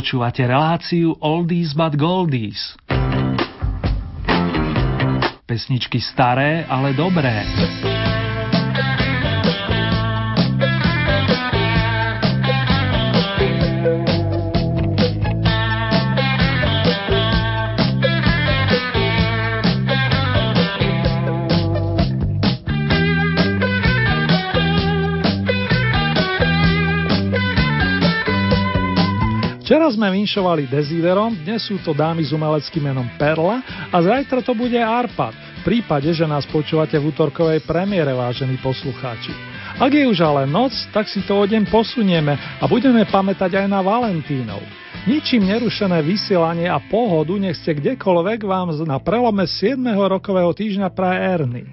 Počúvate reláciu Oldies but Goldies. Pesničky staré, ale dobré. Včera sme vinšovali Desiderom, dnes sú to dámy s umeleckým menom Perla a zajtra to bude Arpad, v prípade, že nás počúvate v útorkovej premiére, vážení poslucháči. Ak je už ale noc, tak si to o deň posunieme a budeme pamätať aj na Valentínov. Ničím nerušené vysielanie a pohodu, nech ste kdekoľvek, vám na prelome 7. rokového týždňa praje Erny.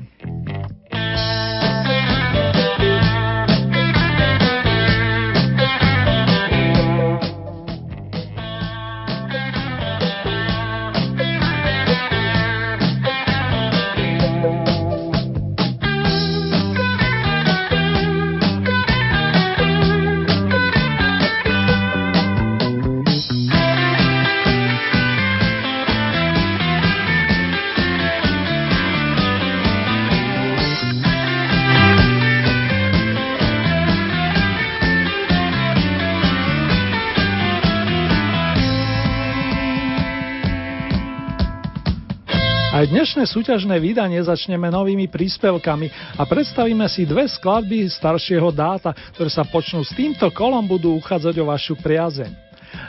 Aj dnešné súťažné vydanie začneme novými príspevkami a predstavíme si dve skladby staršieho dáta, ktoré sa počnú s týmto kolom, budú uchádzať o vašu priazeň.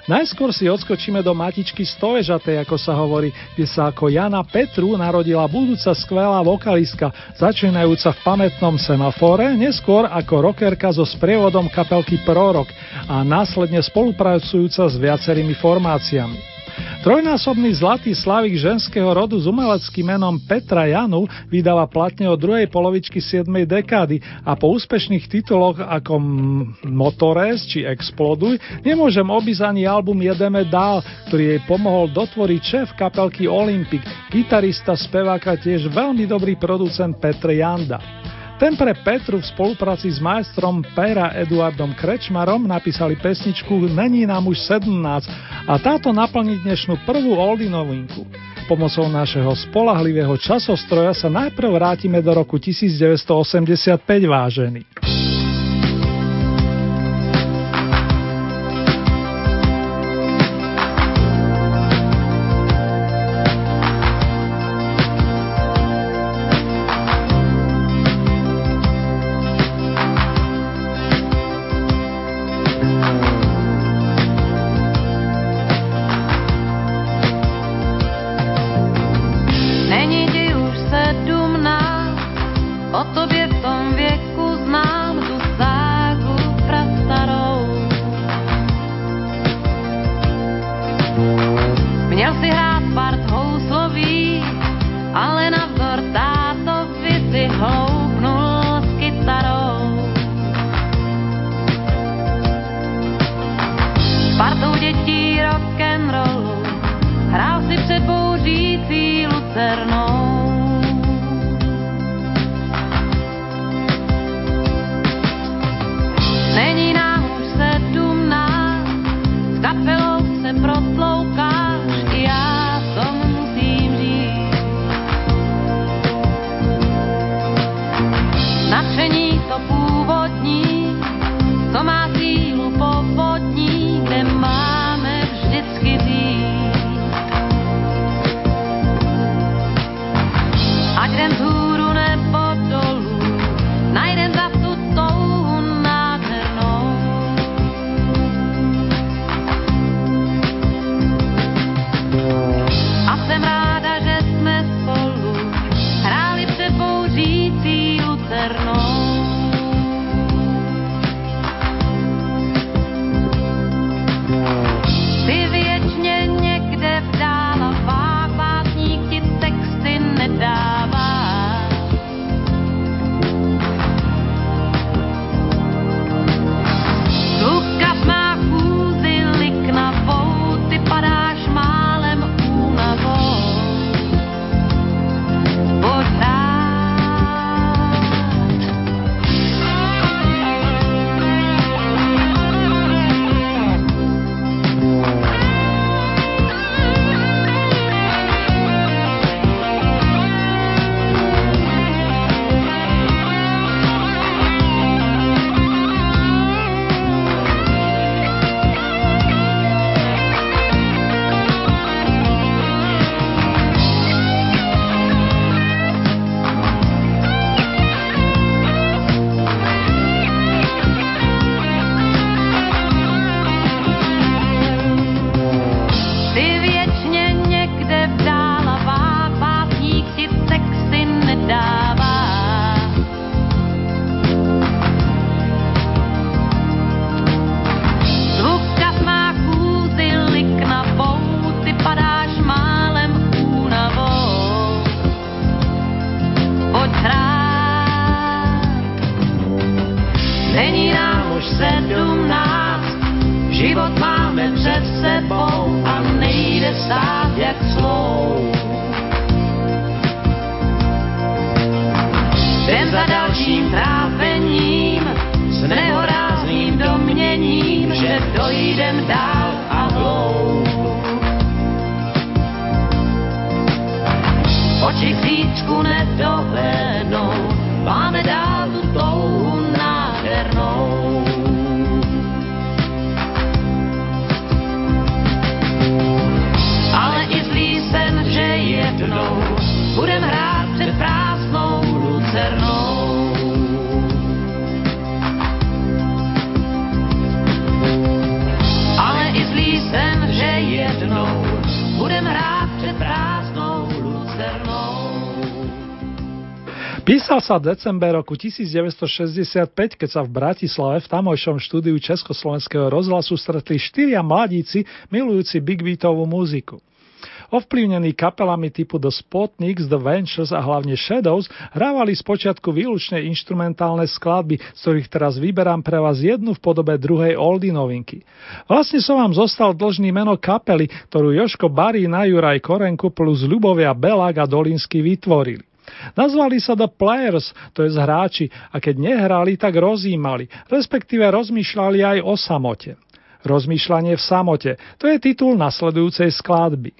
Najskôr si odskočíme do matičky Stovežatej, ako sa hovorí, kde sa ako Jana Petru narodila budúca skvelá vokalistka, začínajúca v pamätnom Semafore, neskôr ako rockerka so sprievodom kapelky Prorok a následne spolupracujúca s viacerými formáciami. Trojnásobný zlatý slavik ženského rodu s umeleckým menom Petra Janů vydáva platne od druhej polovičky 7. dekády a po úspešných tituloch ako Motores či Exploduj nemôžem obísť ani album Jedeme dál, ktorý jej pomohol dotvoriť šéf kapelky Olympic, gitarista, spevák a tiež veľmi dobrý producent Petr Janda. Ten pre Petru v spolupráci s majstrom Pera Eduardom Krečmarom napísali pesničku Není nám už 17 a táto naplní dnešnú prvú oldie novinku. Pomocou našeho spolahlivého časostroja sa najprv vrátime do roku 1985, vážení. O tobě v tom věku znám. budem hrát před prázdnou lucernou. Písal sa december roku 1965, keď sa v Bratislave v tamojšom štúdiu Československého rozhlasu stretli štyria mladíci milujúci big beatovú muziku. Ovplyvnení kapelami typu The Spotniks, The Ventures a hlavne Shadows hrávali spočiatku výlučne inštrumentálne skladby, z ktorých teraz vyberám pre vás jednu v podobe druhej oldie novinky. Vlastne som vám zostal dlžný meno kapely, ktorú Jožko Barina, Juraj Korenku plus Ľubomír Belák a Dolinský vytvorili. Nazvali sa The Players, to je hráči, a keď nehrali, tak rozímali, respektíve rozmýšľali aj o samote. Rozmýšľanie v samote, to je titul nasledujúcej skladby.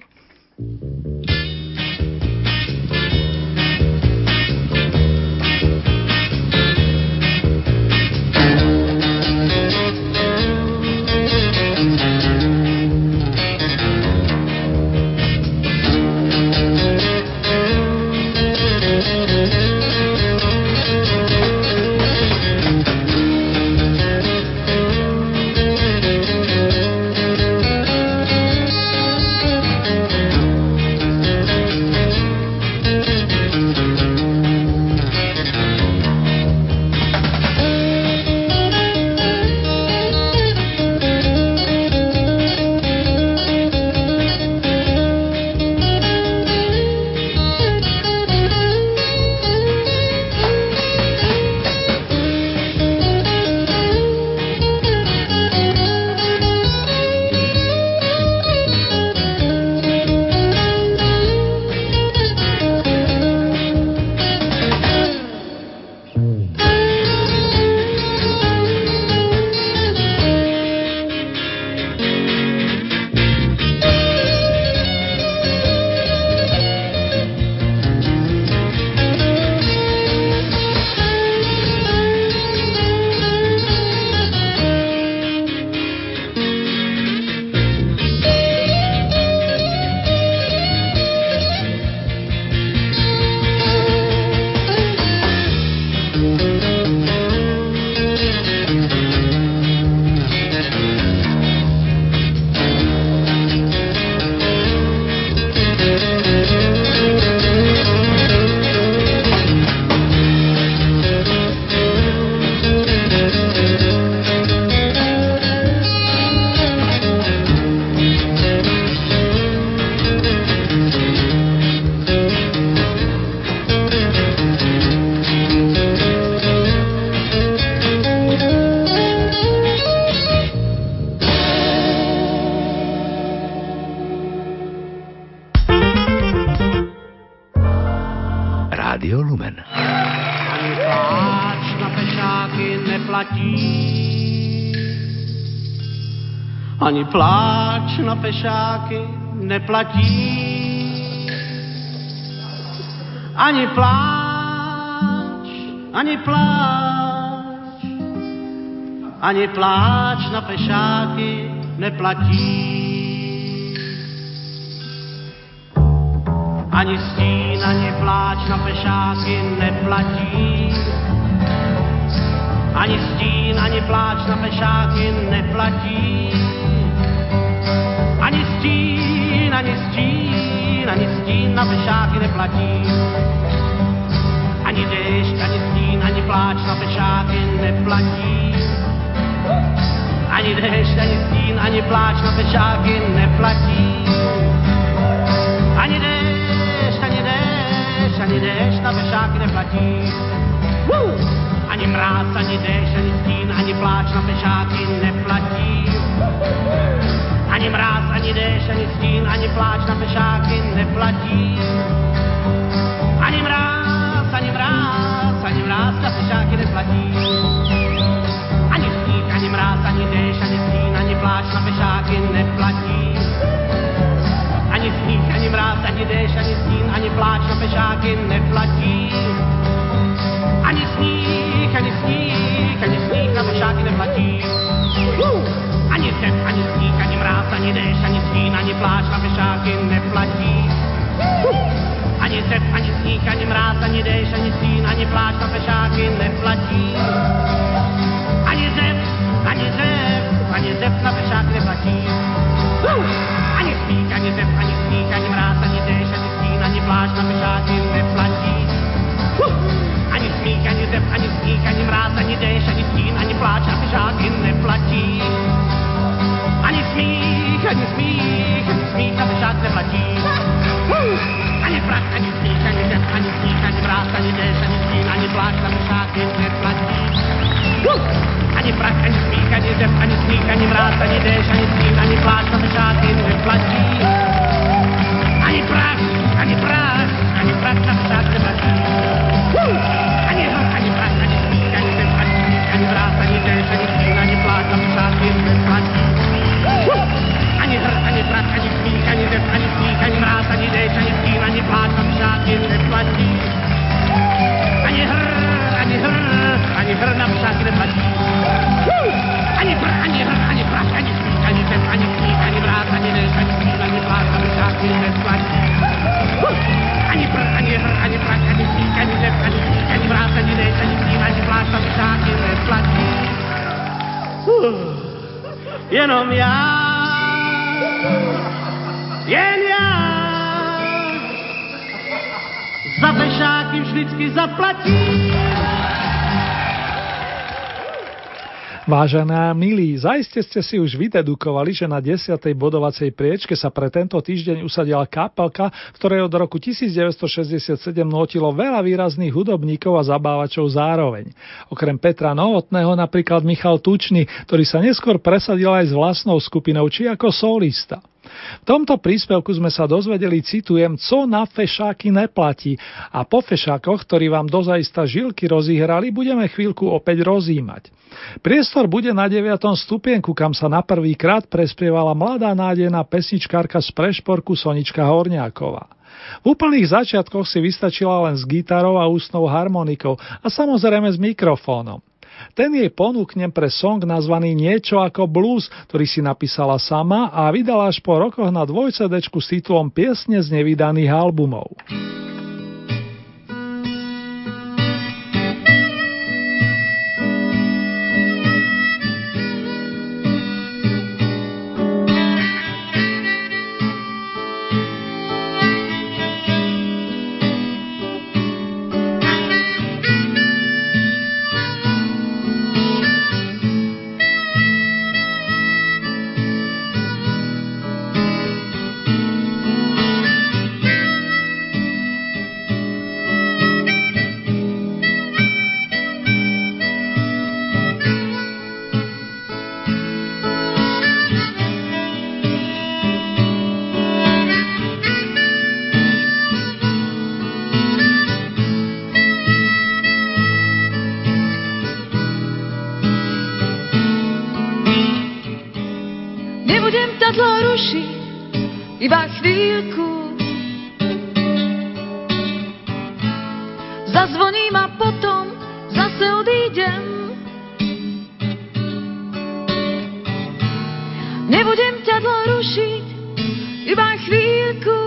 Ani pláč na pešáky neplatí, ani pláč na pešáky neplatí, ani stín, ani pláč na pešáky neplatí, ani stín, ani pláč na pešáky neplatí. Ani stín, ani stín, ani stín na pešáky neplatí. Ani déšť, ani stín, ani pláč na pešáky neplatí. Ani déšť, ani stín, ani pláč na pešáky neplatí. Ani déšť, ani déšť, ani déšť na pešáky neplatí. Ani mráz, ani déšť, ani stín, ani pláč na pešáky neplatí. Ani mráz, ani déšť, ani stín, ani pláč na pešáky neplatí. Ani mráz, ani mráz, ani mráz na pešáky neplatí. Ani stín, ani mráz, ani déšť, ani stín, ani pláč na pešáky neplatí. Ani sníh, ani mráz, ani déšť, ani stín, ani pláč na pešáky neplatí. Ani sníh, ani sníh, ani sníh na pešáky neplatí. Ani zem, ani sníh, ani mráz, ani déšť, ani stín, ani pláč na pešáky neplatí. Ani zem, ani sníh, ani mráz, ani déšť, ani stín, ani pláč na pešáky neplatí. Ani zem, na pešáky neplatí. Ani sníh, ani zem, ani sníh, sníh, ani mráz, ani déž, ani sníh, ani pláč, ale žádný muž platí. Ani prach, ani práh, ani prach na stát neplatí. Ani hlad, ani prach, ani sníh, ani bez, ani sníh, ani mráz, ani déž, ani sníh, ani pláč, ale žádný muž neplatí. Ani hlad, ani prach, ani sníh, ani bez, ani sníh, ani mráz, ani déž, ani sníh, ani pláč, ale žádný muž neplatí. Ani hrr, ani hrr, ani hrr na však neplatí. Ani hrr, ani hrr, ani prach, ani sníh, ani bez, ani sníh, ani mráz, ani déž, ani sníh, ani pláč, ale žádný neplatí. Ani hrr, ani hrr, ani prach, ani sníh, ani bez, ani sníh, ani mráz, ani déž, ani sníh, ani pláč, ale žádný neplatí. Jenom já, jen já. Za pešáky vždycky zaplatí. Vážená, milí, zaiste ste si už vydedukovali, že na 10. bodovacej priečke sa pre tento týždeň usadila kapelka, ktorej od roku 1967 notilo veľa výrazných hudobníkov a zabávačov zároveň. Okrem Petra Novotného napríklad Michal Tučný, ktorý sa neskôr presadil aj s vlastnou skupinou, či ako solista. V tomto príspevku sme sa dozvedeli, citujem, co na fešáky neplatí, a po fešákoch, ktorí vám dozaista žilky rozihrali, budeme chvíľku opäť rozímať. Priestor bude na 9. stupienku, kam sa na prvýkrát prespievala mladá nádejná pesničkárka z Prešporku Sonička Horňáková. V úplných začiatkoch si vystačila len s gitarou a ústnou harmonikou a samozrejme s mikrofónom. Ten jej ponúknem pre song nazvaný Niečo ako blues, ktorý si napísala sama a vydala až po rokoch na 2 CDčku s titulom Piesne z nevydaných albumov. Iba chvíľku zazvoním a potom zase odídem. Nebudem ťa dlho rušiť, iba chvíľku,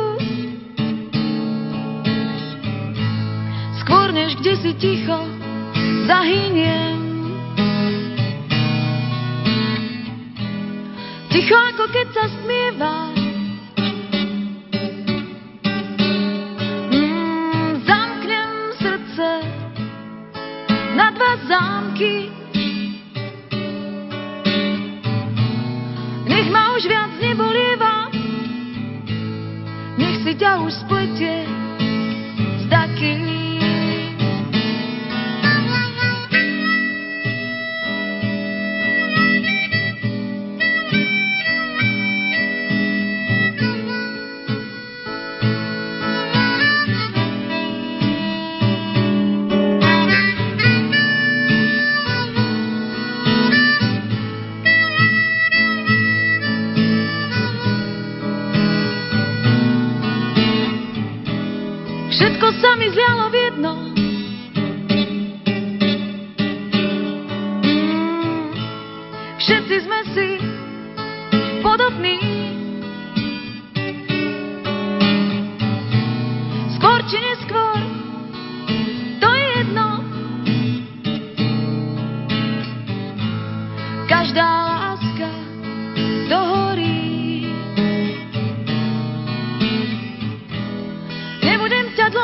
skôr než kde si ticho zahyniem. Ticho ako keď sa smieváš, zámky. Nech ma už viac nebolieva, nech si ťa už spletie s takým. Sa mi zlialo v jedno. Všetci sme si podobní. Skôr či neskôr, to je jedno. Každá láska dohorí.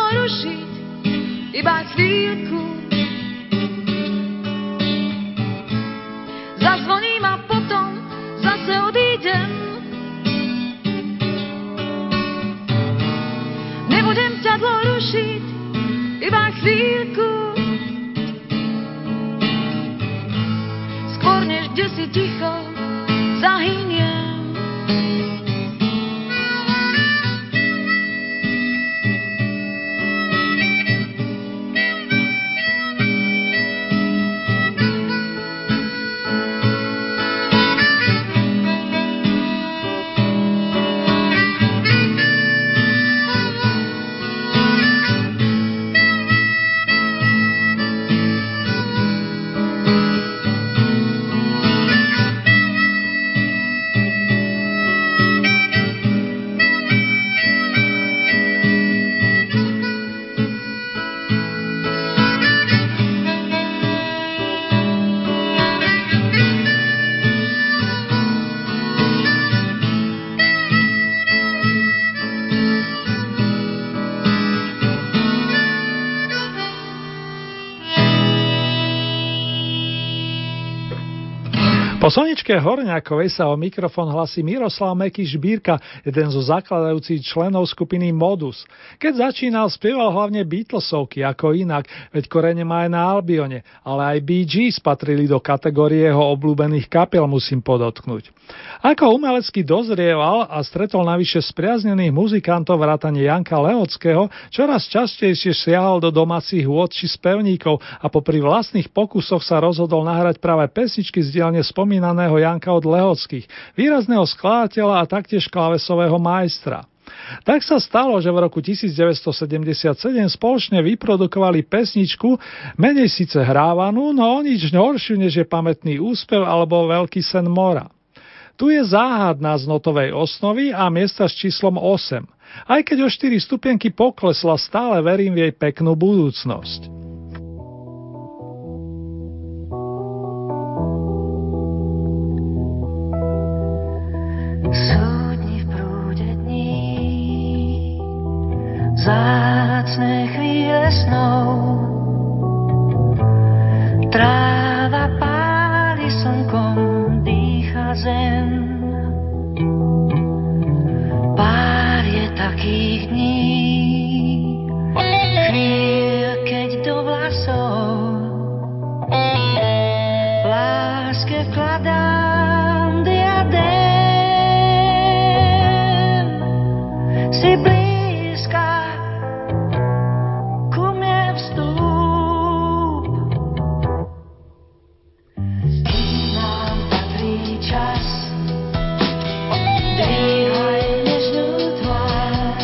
Rušiť iba chvíľku, zazvoním a potom zase odídem. Nebudem ťa dlho rušiť iba chvíľku, skôr než kde si ticho zahyniem. Po Soničke Horňákovej sa o mikrofón hlasí Miroslav Meky Žbirka, jeden zo zakladajúcich členov skupiny Modus. Keď začínal, spieval hlavne Beatlesovky, ako inak, veď korene má aj na Albione, ale aj Bee Gees patrili do kategórie jeho obľúbených kapiel, musím podotknúť. Ako umelecky dozrieval a stretol navyše spriaznených muzikantov vrátane Janka Lehockého, čoraz častejšie siahal do domácich hôd či spevníkov a popri vlastných pokusoch sa rozhodol nahrať práve pesničky z dielne spomínaných Janka od Lehockých, výrazného skladateľa a taktiež klávesového majstra. Tak sa stalo, že v roku 1977 spoločne vyprodukovali pesničku, menej síce hrávanú, no o nič horšiu, než je pamätný úspev alebo Veľký sen mora. Tu je záhadná z notovej osnovy a miesta s číslom 8. Aj keď o 4 stupienky poklesla, stále verím v jej peknú budúcnosť. Súdni v prúde dní, zácne chvíle snov, tráva páli slnkom, dýcha zem. Pár je takých dní, chvíľ, keď do vlasov v láske vkladám diadém. Si blízka, ku mne vstúp. Kým nám patrí čas, dvíhaj nežnú tvár.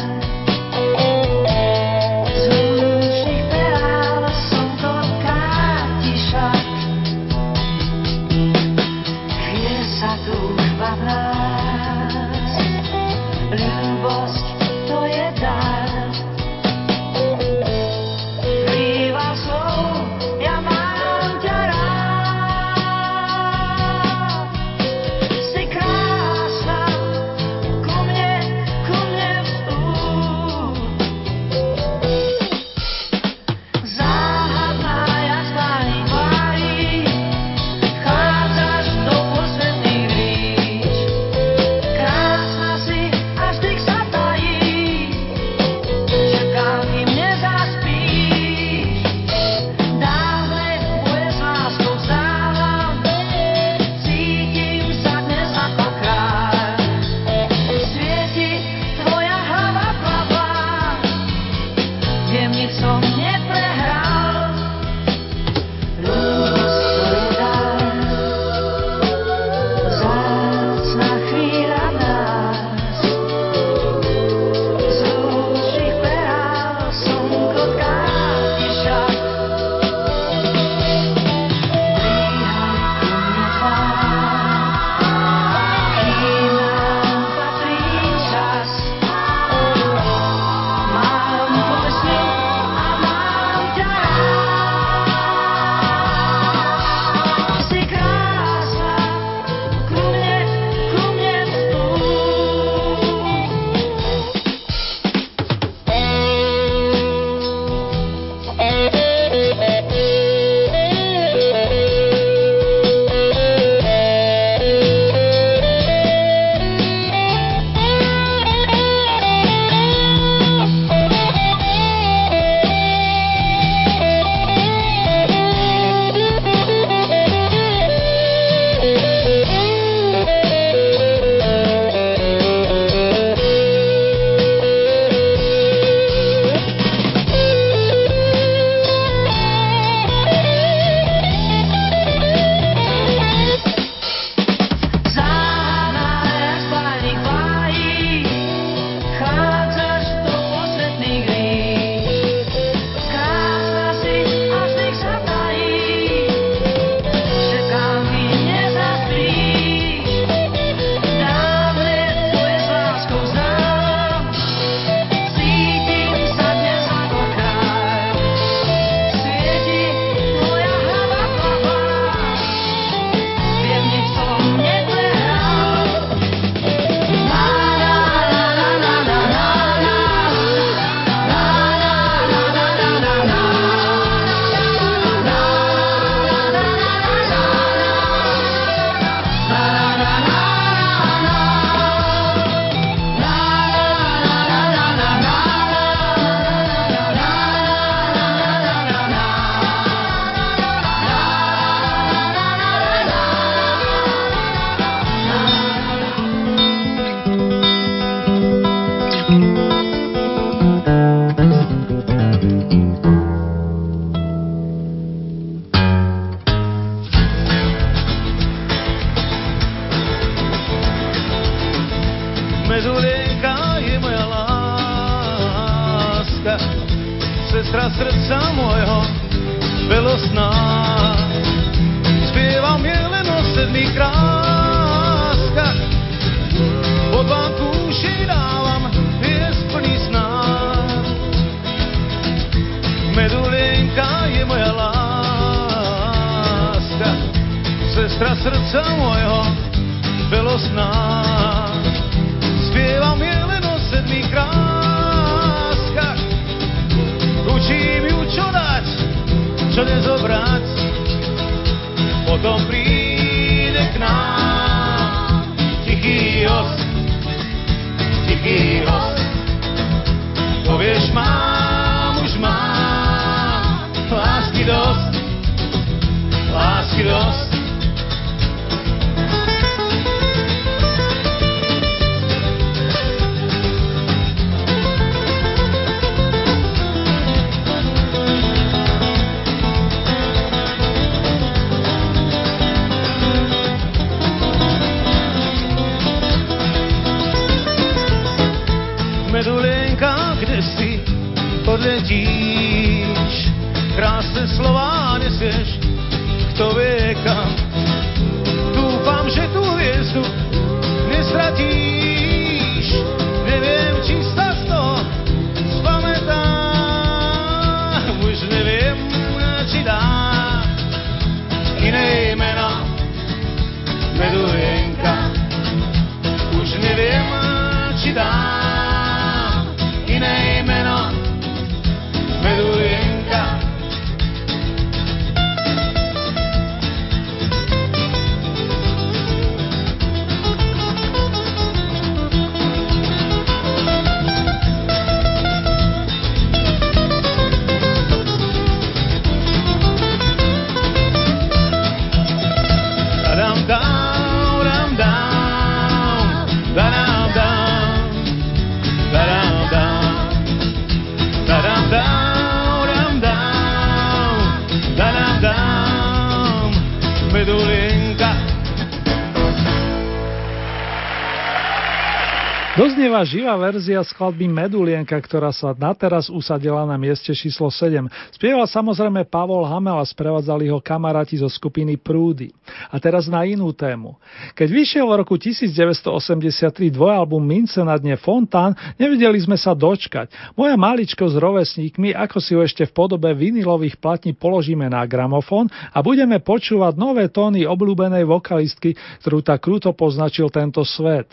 Z hlučných perál som toľká tiša. Chvíľ sa túžba v nás, ľubosť. To je dar. sestra srdca mojho, velosná. Zpěvám jelen o sedmých kráskách, pod vám kůši dávám věst plný sná. Medulinka je moja láska, sestra srdca mojho, velosná. Zpěvám jelen o sedmých kráskách, učím ju čo dať, čo nezobrať, potom príde k nám tichý host, povieš už mám, lásky dosť. Odletíš, krásne slova nesieš, kto vie kam. Dúfam, že tú hviezdu nestratíš, neviem, či sa z toho spamätám. Už neviem, či dám iné meno, Medulenka. Už neviem, či dám iné meno, Medulenka. Doznieva živá verzia skladby Medulienka, ktorá sa nateraz usadila na mieste číslo 7. Spieval samozrejme Pavol Hamel a sprevádzali ho kamaráti zo skupiny Prúdy. A teraz na inú tému. Keď vyšiel v roku 1983 dvojalbum Mince na dne Fontán, nevedeli sme sa dočkať. Moja maličko s rovesníkmi, ako si ho ešte v podobe vinilových platní položíme na gramofón a budeme počúvať nové tóny obľúbenej vokalistky, ktorú tak kruto poznačil tento svet.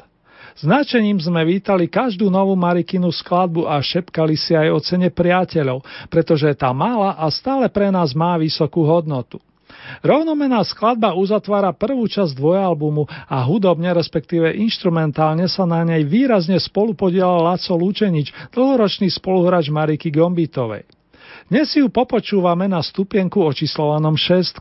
Značením sme vítali každú novú Marikinu skladbu a šepkali si aj o cene priateľov, pretože tá mala a stále pre nás má vysokú hodnotu. Rovnomená skladba uzatvára prvú časť dvojalbumu a hudobne, respektíve inštrumentálne sa na nej výrazne spolupodielal Laco Lučenič, dlhoročný spoluhráč Mariky Gombitovej. Dnes ju popočúvame na stupienku očíslovanom 6.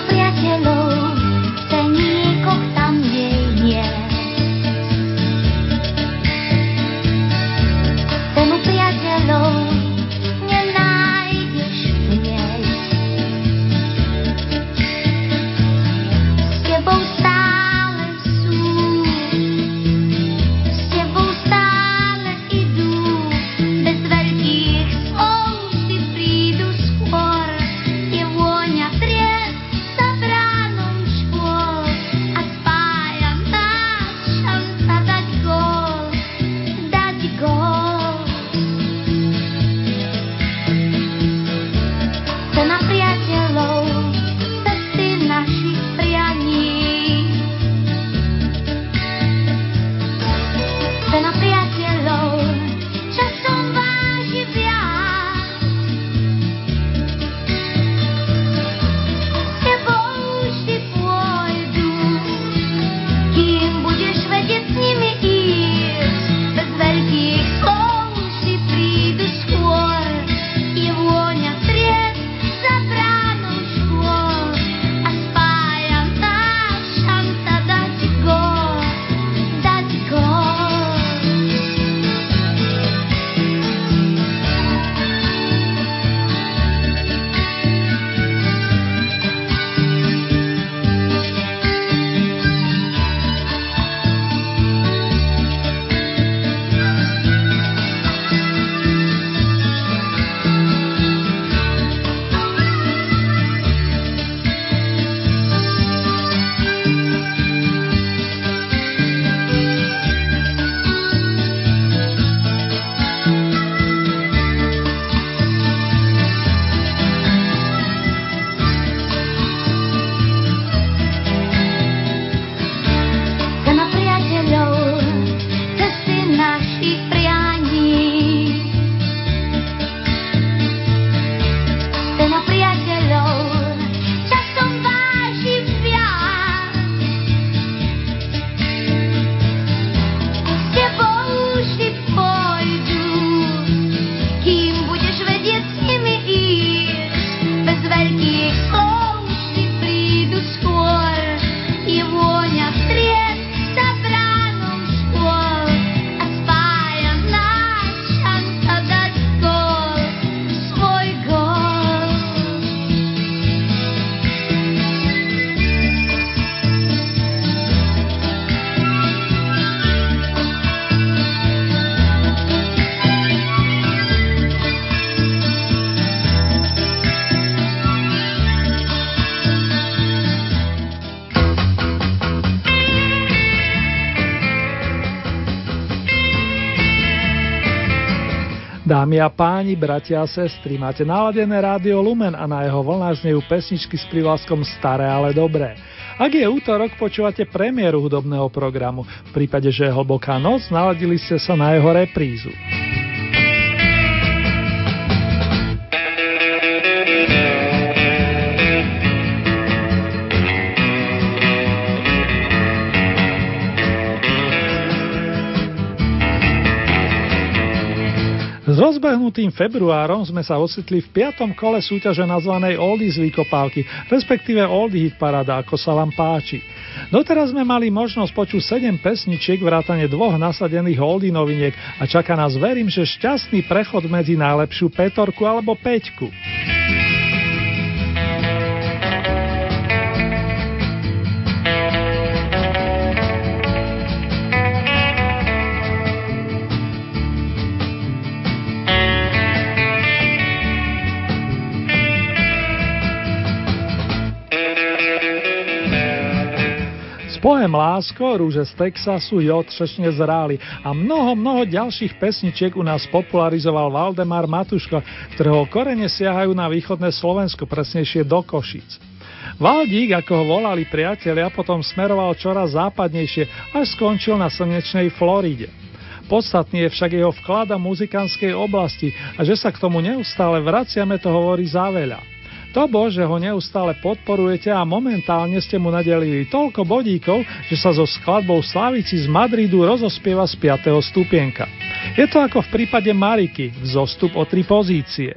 Priateľov, ten nikoho tam nie je. Dámy a páni, bratia a sestry, máte naladené Rádio Lumen a na jeho vlnách znejú pesničky s prívlaskom Staré, ale dobré. Ak je útorok, počúvate premiéru hudobného programu. V prípade, že je hlboká noc, naladili ste sa na jeho reprízu. S rozbehnutým februárom sme sa ocitli v 5. kole súťaže nazvanej Oldies vykopávky, respektíve Oldie hit paráda, ako sa vám páči. Doteraz sme mali možnosť počuť 7 pesničiek, vrátane 2 nasadených Oldie noviniek a čaká nás, verím, že šťastný prechod medzi najlepšiu 5 alebo 5. Pojem Lásko, Rúže z Texasu, Jo, Třešne z Rály a mnoho ďalších pesničiek u nás popularizoval Valdemar Matuška, ktorého korene siahajú na východné Slovensko, presnejšie do Košíc. Valdík, ako ho volali priatelia, potom smeroval čoraz západnejšie, až skončil na slnečnej Floride. Podstatný je však jeho vklad do muzikantskej oblasti a že sa k tomu neustále vraciame, to hovorí zaveľa. To bože, ho neustále podporujete a momentálne ste mu nadelili toľko bodíkov, že sa so skladbou Slavici z Madridu rozospieva z 5. stupienka. Je to ako v prípade Mariky, vzostup o 3 pozície.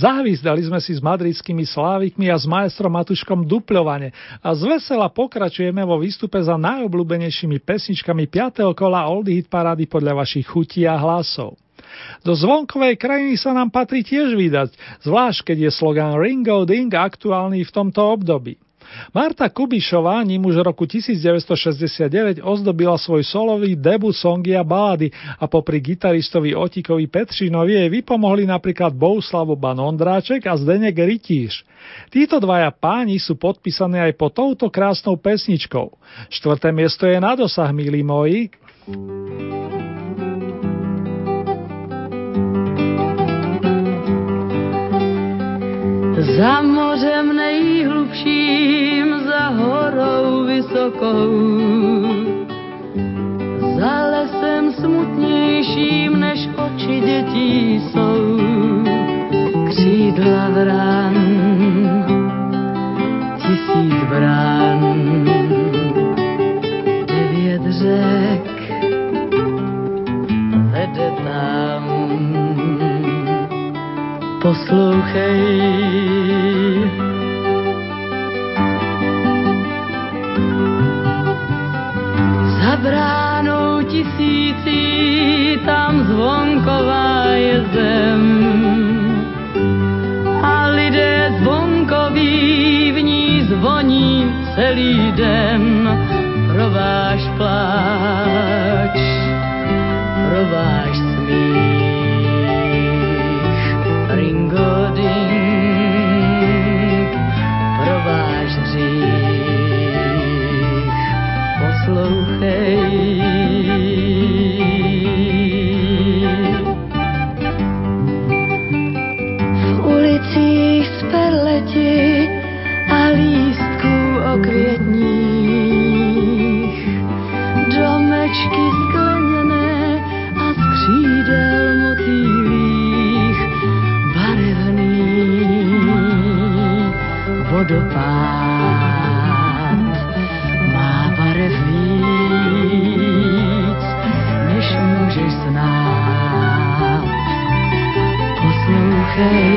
Zahvízdali sme si s madridskými slávikmi a s maestrom Matuškom duplovane a z vesela pokračujeme vo výstupe za najobľúbenejšími pesničkami 5. kola Oldy Hit Parády podľa vašich chutí a hlasov. Do zvonkovej krajiny sa nám patrí tiež vydať, zvlášť keď je slogan Ringo Ding aktuálny v tomto období. Marta Kubišová ním už v roku 1969 ozdobila svoj solový debut songy a balády a popri gitaristovi Otíkovi Petřínovi jej vypomohli napríklad Bohuslavu Banondráček a Zdeněk Rytíš. Títo dvaja páni sú podpísaní aj po touto krásnou pesničkou. 4. miesto je na dosah, milí moji. Za mořem nejhlubším, za horou vysokou, za lesem smutnějším, než oči dětí jsou. Křídla vrán, tisíc brán, 9 řek vede tam. Poslouchej, za bránou tisící, tam zvonková je zem a lidé zvonkoví, v ní zvoní celý den pro váš pláč, pro váš smích. Dopad má barev víc, než můžeš znát. Poslouchej.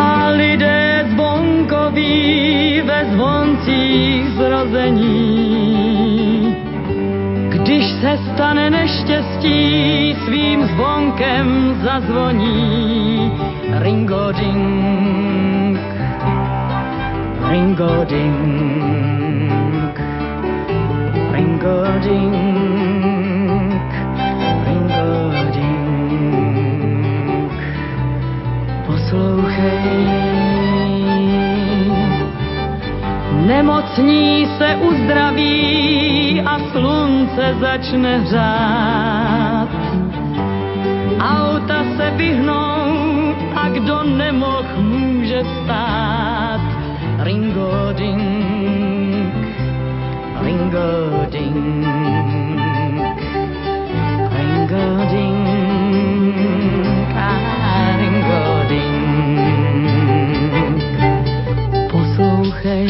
A lidé zvonkoví ve zvoncích zrození, když se stane neštěstí, svým zvonkem zazvoní Ringo ding, Ringo ding, Ringo ding, Ringo ding. Poslouchej, nemocní se uzdraví a slunce začne hřát. Auta se vyhnou a kdo nemoh, může stát. Ringo ding, Ringo ding, Ringo ding, Ringo ding. Poslouchej.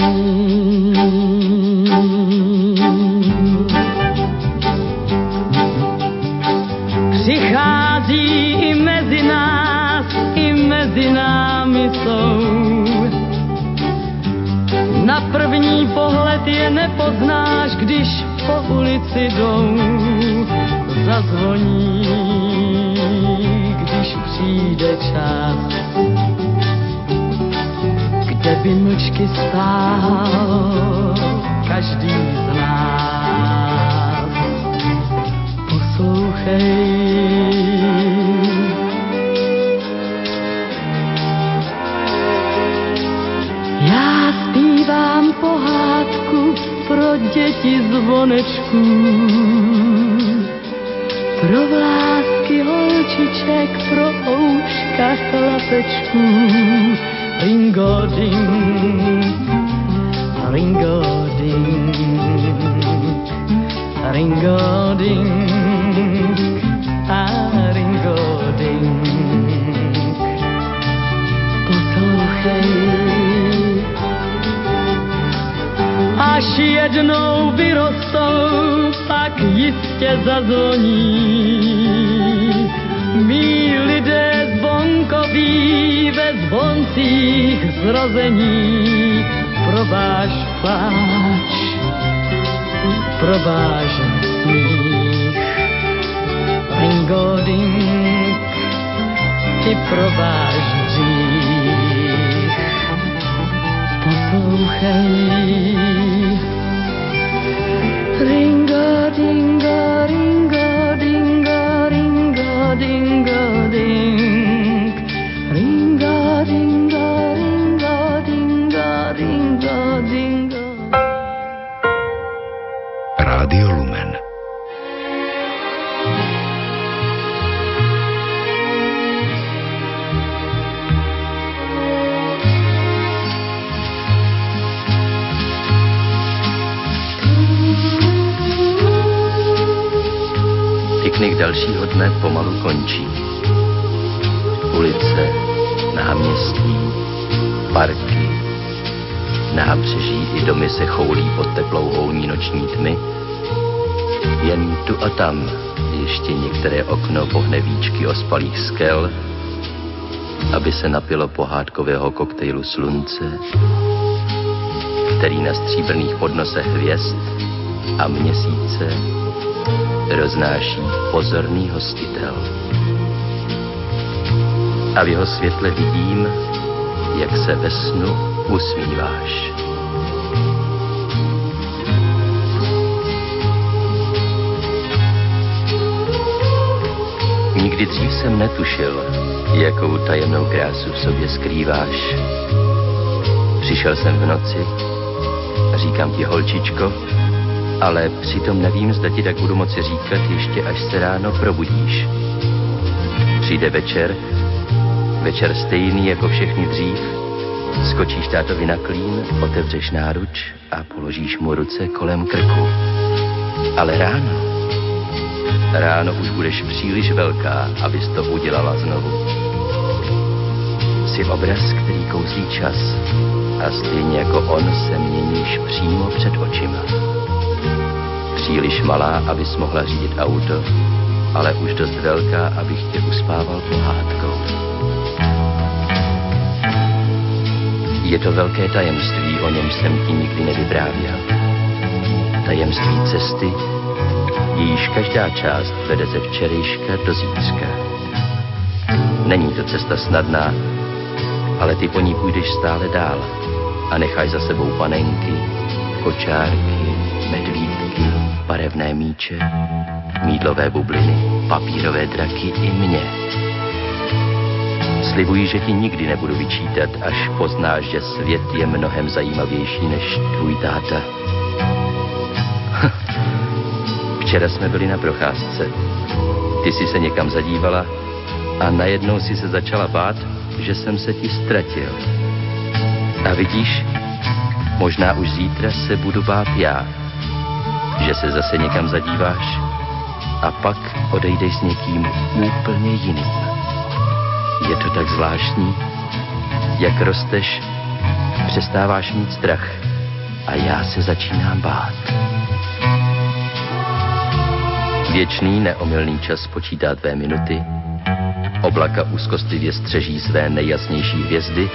Na první pohled je nepoznáš, když po ulici jdou. Zazvoní, když přijde čas, kde by mlčky stál každý z nás. Poslouchej. Vám pohádku pro děti zvonečků, pro vlásky holčiček, pro ouška chlapečků. Ringo ding, Ringo ding, Ringo ding, a Ringo ding. Poslouchej. Až jednou vyrostou pak jistě zazvoní. Mí lidé zvonkoví ve zvoncích zrození pro váš pláč, pro váš smích, ringoding i pro váš hřích. Poslouchej. Ringo, dingo, ringo, dingo, ringo, dingo, ding. Ringo, dingo, ringo, dingo, ringo, dingo. Rádio Lumen. Piknik dalšího dne pomalu končí. Ulice, náměstí, parky, nábřeží i domy se choulí pod teplou houní noční tmy. Jen tu a tam ještě některé okno pohne víčky ospalých skel, aby se napilo pohádkového koktejlu slunce, který na stříbrných podnosech hvězd a měsíce roznáší pozorný hostitel. A v jeho světle vidím, jak se ve snu usmíváš. Nikdy dřív jsem netušil, jakou tajemnou krásu v sobě skrýváš. Přišel jsem v noci, říkám ti holčičko, ale přitom nevím, zda ti tak budu moci říkat ještě, až se ráno probudíš. Přijde večer, večer stejný jako všechny dřív. Skočíš tátovi na klín, otevřeš náruč a položíš mu ruce kolem krku. Ale ráno už budeš příliš velká, abys to udělala znovu. Jsi obraz, který kouzlí čas a stejně jako on se měníš přímo před očima. Příliš malá, abys mohla řídit auto, ale už dost velká, abych tě uspával pohádkou. Je to velké tajemství, o něm jsem ti nikdy nevyprávěl. Tajemství cesty, jejíž každá část vede ze včerejška do zítřka. Není to cesta snadná, ale ty po ní půjdeš stále dál a necháš za sebou panenky, kočárky, medvídky, barevné míče, mýdlové bubliny, papírové draky i mě. Slibuji, že ti nikdy nebudu vyčítat, až poznáš, že svět je mnohem zajímavější než tvůj táta. Včera jsme byli na procházce. Ty jsi se někam zadívala a najednou jsi se začala bát, že jsem se ti ztratil. A vidíš, možná už zítra se budu bát já, že se zase někam zadíváš a pak odejdeš s někým úplně jiným. Je to tak zvláštní, jak rosteš, přestáváš mít strach a já se začínám bát. Věčný neomylný čas počítá tvé minuty, oblaka úzkostlivě střeží své nejjasnější hvězdy,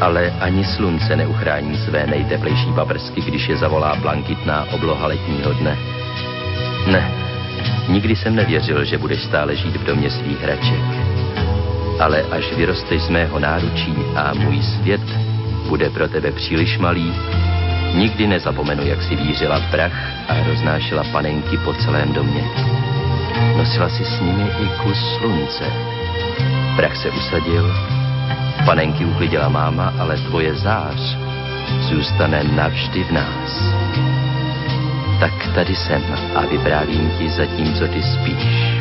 ale ani slunce neuchrání své nejteplejší paprsky, když je zavolá blankitná obloha letního dne. Ne, nikdy jsem nevěřil, že budeš stále žít v domě svých hraček. Ale až vyrosteš z mého náručí a můj svět bude pro tebe příliš malý, nikdy nezapomenu, jak si vířila prach a roznášela panenky po celém domě. Nosila si s nimi i kus slunce. Prach se usadil, panenky uklidila máma, ale tvoje zář zůstane navždy v nás. Tak tady jsem a vyprávím ti, zatímco ty spíš.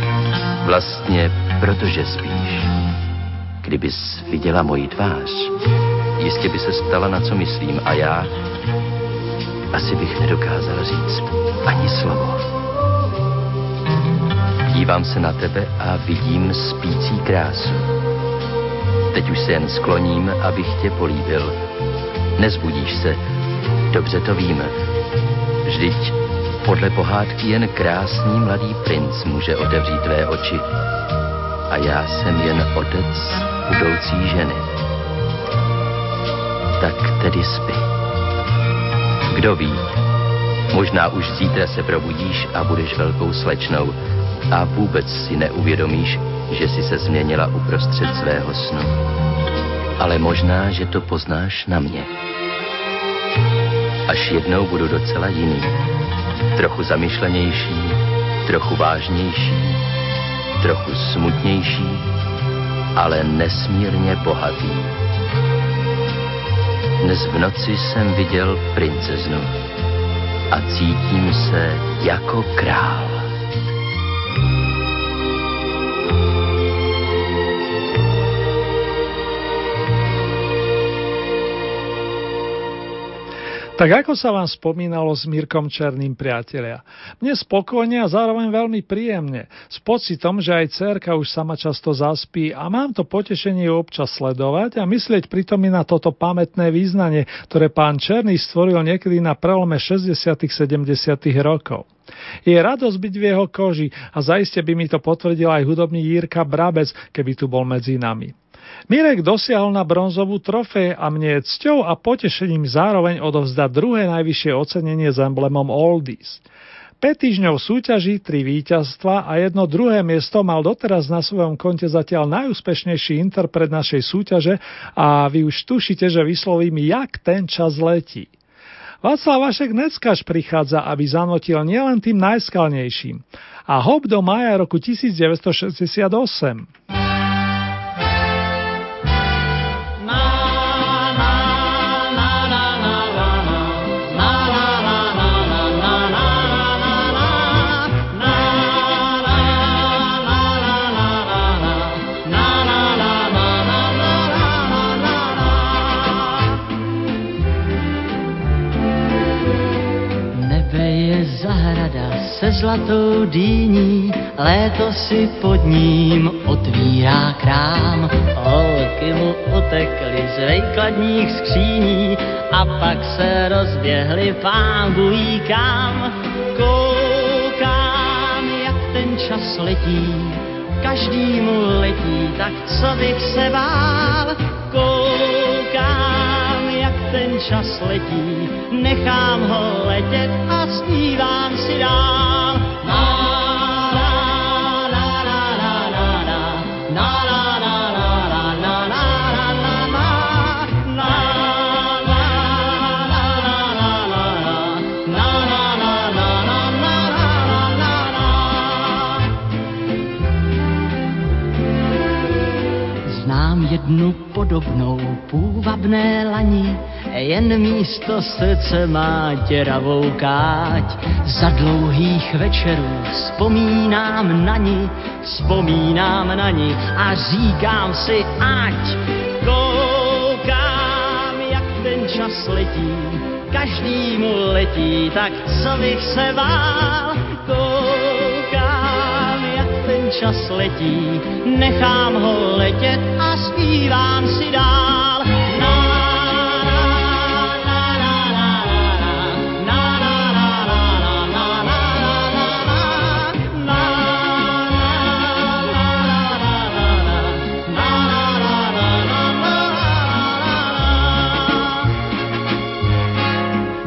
Vlastně protože spíš. Kdybys viděla moji tvář, jistě by se stala, na co myslím, a já asi bych nedokázal říct ani slovo. Dívám se na tebe a vidím spící krásu. Teď už se jen skloním, abych tě políbil. Nezbudíš se, dobře to vím. Vždyť Podle pohádky jen krásný mladý princ může otevřít tvé oči. A já jsem jen otec budoucí ženy. Tak tedy spi. Kdo ví, možná už zítra se probudíš a budeš velkou slečnou a vůbec si neuvědomíš, že jsi se změnila uprostřed svého snu. Ale možná, že to poznáš na mě. Až jednou budu docela jiný. Trochu zamyšlenější, trochu vážnější, trochu smutnější, ale nesmírně bohatý. Dnes v noci jsem viděl princeznu a cítím se jako král. Tak ako sa vám spomínalo s Mirkom Černým, priatelia? Mne spokojne a zároveň veľmi príjemne, s pocitom, že aj dcérka už sama často zaspí a mám to potešenie občas sledovať a myslieť pritom i na toto pamätné význanie, ktoré pán Černý stvoril niekedy na prelome 60-70 rokov. Je radosť byť v jeho koži a zaiste by mi to potvrdil aj hudobný Jirka Brabec, keby tu bol medzi nami. Mirek dosiahol na bronzovú trofej a mne je cťou a potešením zároveň odovzdať druhé najvyššie ocenenie s emblemom Oldies. 5 týždňov súťaží, 3 víťazstva a jedno druhé miesto mal doteraz na svojom konte zatiaľ najúspešnejší interpret našej súťaže a vy už tušíte, že vyslovím, jak ten čas letí. Václav Vašek Neckaš prichádza, aby zanotil nielen tým najskalnejším. A hop do mája roku 1968. Se zlatou dýní, léto si pod ním otvírá krám. Holky mu utekly z vejkladních skříní a pak se rozběhly pámbují kam. Koukám, jak ten čas letí, každý mu letí, tak co bych se bál. Koukám, jak ten čas letí, nechám ho letět a snívám si dál. Jednu podobnou půvabné lani, jen místo srdce má děravou káť. Za dlouhých večerů vzpomínám na ni a říkám si ať. Koukám, jak ten čas letí, každý mu letí, tak co bych se bál. Čas letí, nechám ho letět a zpívám si dál.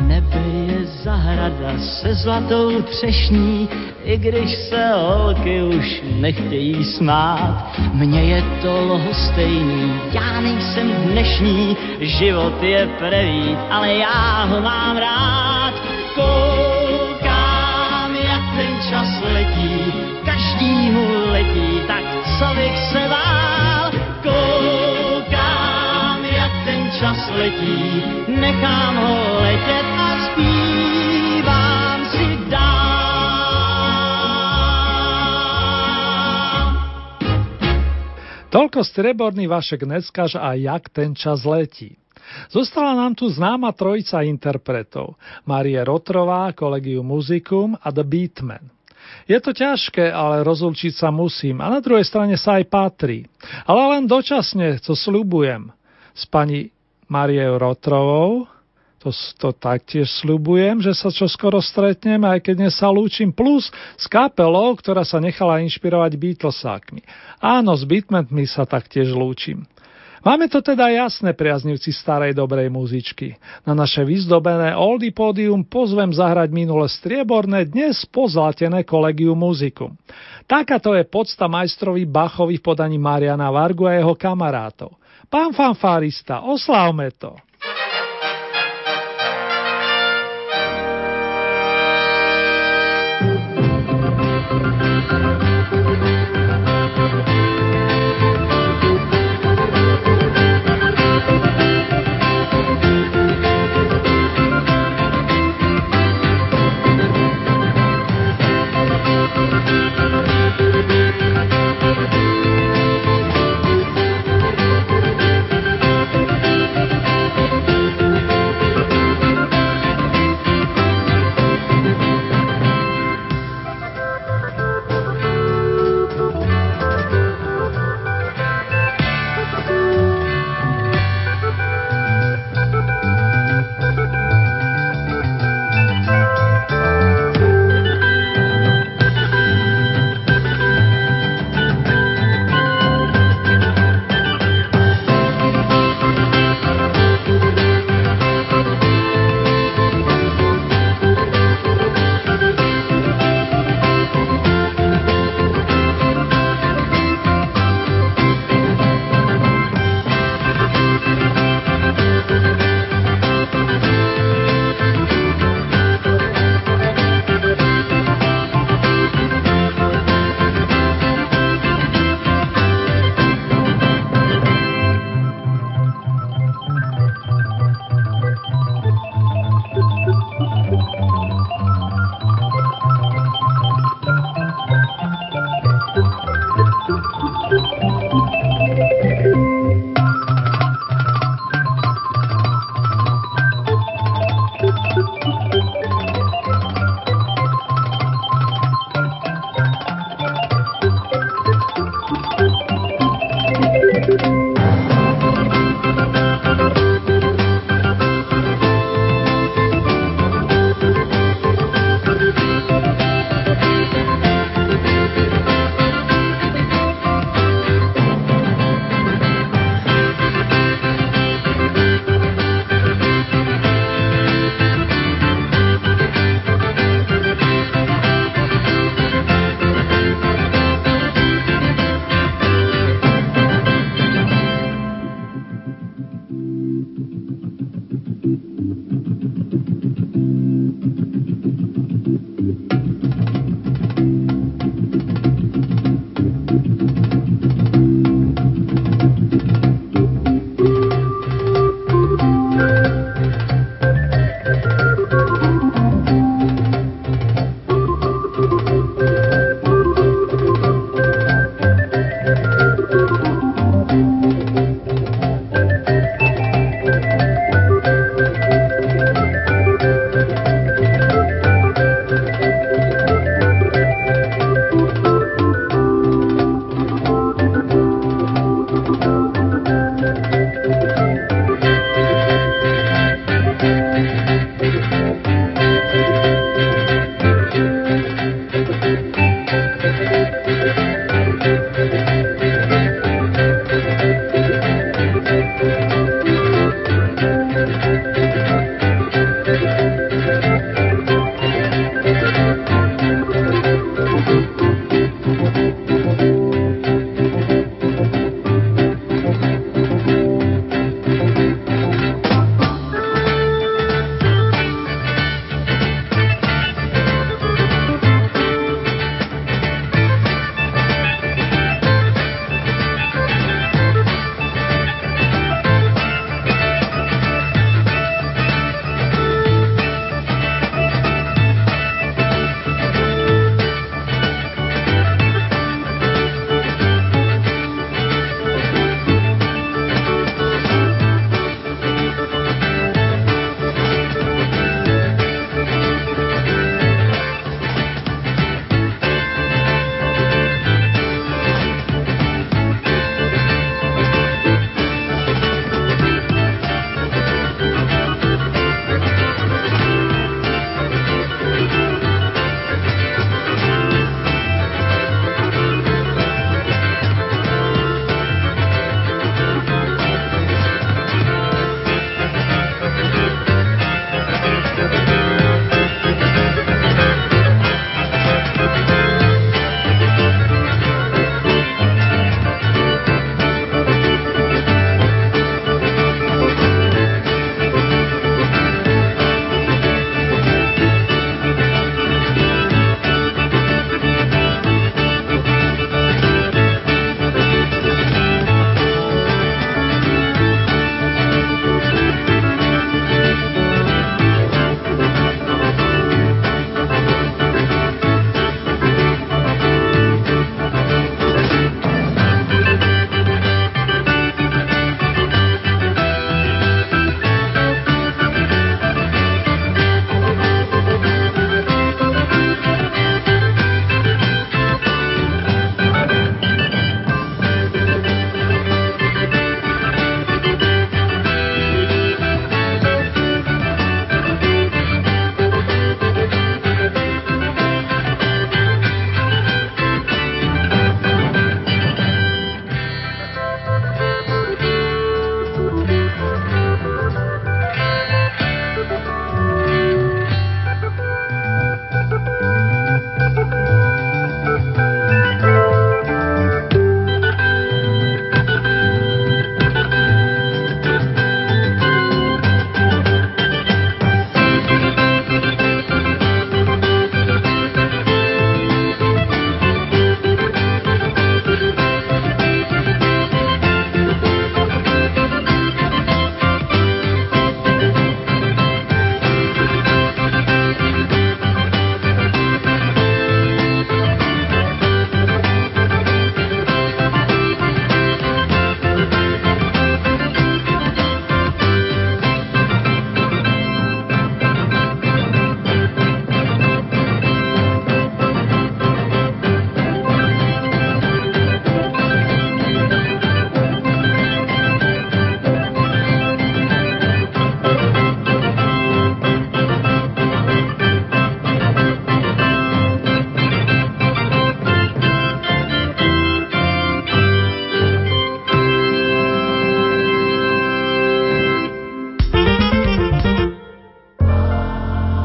Nebe je zahrada se zlatou třešní, i když se holky už nechtějí smát, mně je to lhostejný, já nejsem dnešní, život je prevít, ale já ho mám rád. Koukám, jak ten čas letí, každý mu letí, tak co bych se bál. Koukám, jak ten čas letí, nechám ho letět a zpívám si dál. Toľko streborný Vašek Neckaš a jak ten čas letí. Zostala nám tu známa trojica interpretov. Marie Rotrová, Collegium Musicum a The Beatmen. Je to ťažké, ale rozlúčiť sa musím a na druhej strane sa aj patrí. Ale len dočasne, co sľubujem. S pani Mariou Rotrovou, To taktiež sľubujem, že sa čoskoro stretnem, aj keď dnes sa lúčim. Plus s kapelou, ktorá sa nechala inšpirovať Beatlesákmi. Áno, s Beatmentmi sa taktiež lúčim. Máme to teda jasné, priaznivci starej dobrej muzičky. Na naše vyzdobené Oldy Pódium pozvem zahrať minule strieborné, dnes pozlatené Collegium Musicum. Takáto je podsta majstrovi Bachovi v podaní Mariána Vargu a jeho kamarátov. Pán fanfárista, oslávme to!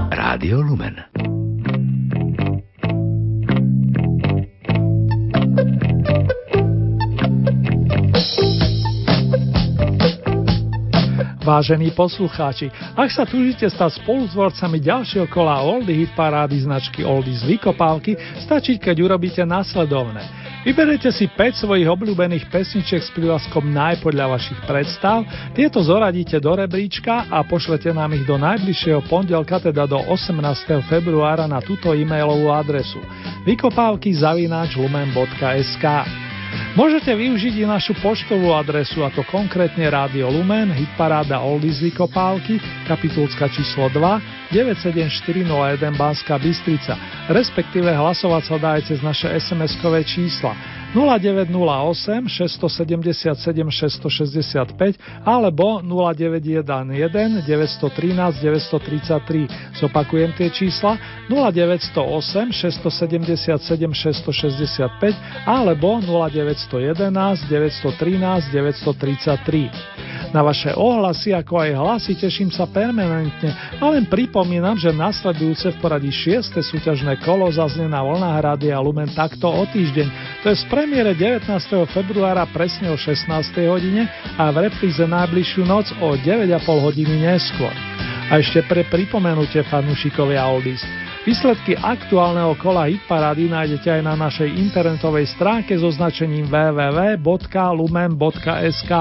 Rádio Lumen. Vážení poslucháči, ak sa túžite stať spolutvorcami ďalšieho kola Oldy Hit parády značky Oldies z vykopávky, stačí, keď urobíte nasledovné. Vyberete si 5 svojich obľúbených pesničiek s prívlaskom naj podľa vašich predstav, tieto zoradíte do rebríčka a pošlete nám ich do najbližšieho pondelka, teda do 18. februára na túto e-mailovú adresu vykopavky@lumen.sk. Môžete využiť i našu poštovú adresu, a to konkrétne Rádio Lumen, Hitparáda Oldies Vykopávky, Kapitulska číslo 2, 97401 Banská Bystrica, respektíve hlasovať sa dá cez naše SMS-kové čísla 0908 677 665 alebo 0911 913 933. Zopakujem tie čísla 0908 677 665 alebo 0911 913 933. Na vaše ohlasy ako aj hlasy teším sa permanentne a len pripomínam, že nasledujúce v poradí 6. súťažné kolo zaznie na vlnách Rádia Lumen takto o týždeň, to je z premiére 19. februára presne o 16. hodine a v repríze najbližšiu noc o 9,5 hodiny neskôr. A ešte pre pripomenutie, fanúšikovia oldies, výsledky aktuálneho kola Hitparády nájdete aj na našej internetovej stránke so označením www.lumen.sk.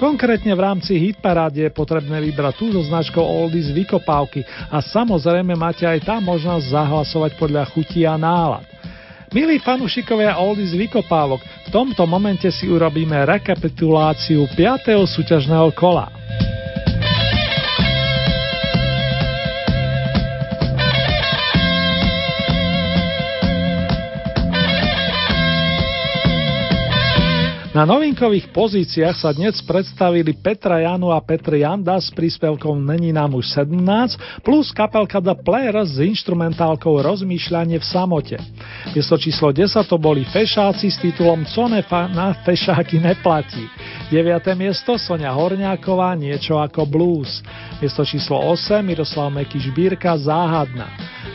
Konkrétne v rámci Hitparády je potrebné vybrať tú so značkou Oldies Vykopávky a samozrejme máte aj tam možnosť zahlasovať podľa chutí a nálad. Milí fanúšikovia Oldies Vykopávok, v tomto momente si urobíme rekapituláciu 5. súťažného kola. Na novinkových pozíciách sa dnes predstavili Petra Janů a Petr Janda s príspevkom Není nám už 17 plus kapelka The Players s instrumentálkou Rozmýšľanie v samote. Miesto číslo 10 to boli Fešáci s titulom Co na fešáky neplatí. 9. miesto Sonia Horňáková Niečo ako blues. Miesto číslo 8 Miroslav Meky Žbirka Záhadna.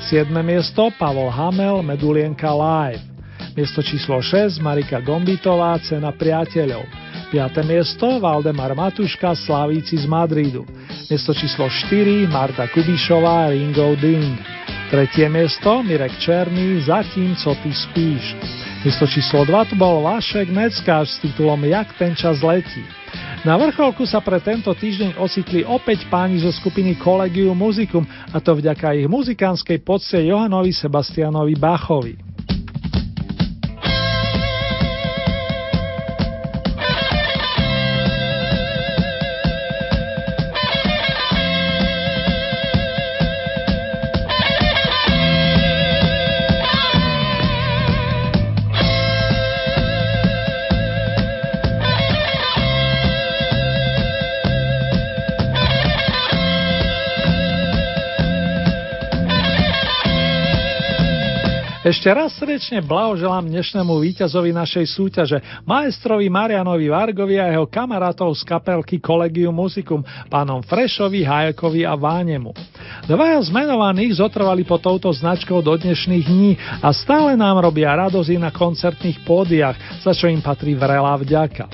7. miesto Pavol Hamel Medulienka Live. Miesto číslo 6 Marika Gombitová Cena priateľov. 5. miesto Valdemar Matuška Slavíci z Madridu. Miesto číslo 4 Marta Kubišová Ringo Ding. 3. miesto Mirek Černý Zatím co ty spíš. Miesto číslo 2 to bol Vašek Neckáš s titulom Jak ten čas letí. Na vrcholku sa pre tento týždeň ocitli opäť páni zo skupiny Collegium Musicum, a to vďaka ich muzikánskej pocte Johanovi Sebastianovi Bachovi. Ešte raz srdečne blahoželám dnešnému víťazovi našej súťaže, maestrovi Mariánovi Vargovi a jeho kamarátov z kapelky Collegium Musicum, pánom Frešovi, Hajekovi a Vánemu. Dvaja zmenovaných zotrvali po touto značkou do dnešných dní a stále nám robia radosť na koncertných pódiach, za čo im patrí vrelá vďaka.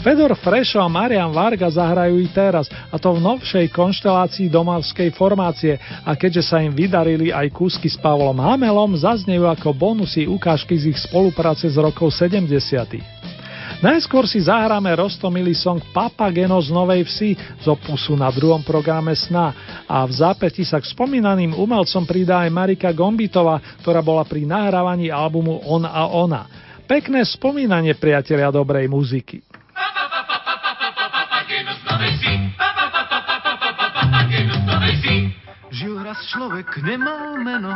Fedor Frešo a Marián Varga zahrajú i teraz, a to v novšej konštelácii domovskej formácie, a keďže sa im vydarili aj kúsky s Pavlom Hamelom, zaznejú ako bonusy ukážky z ich spolupráce z rokov 70. Najskôr si zahráme roztomilý song Papageno z Novej Vsi z opusu Na druhom programe Sna a v zápäti sa k spomínaným umelcom pridá aj Marika Gombitová, ktorá bola pri nahrávaní albumu On a Ona. Pekné spomínanie, priatelia dobrej muziky. Žil raz človek, nemal meno,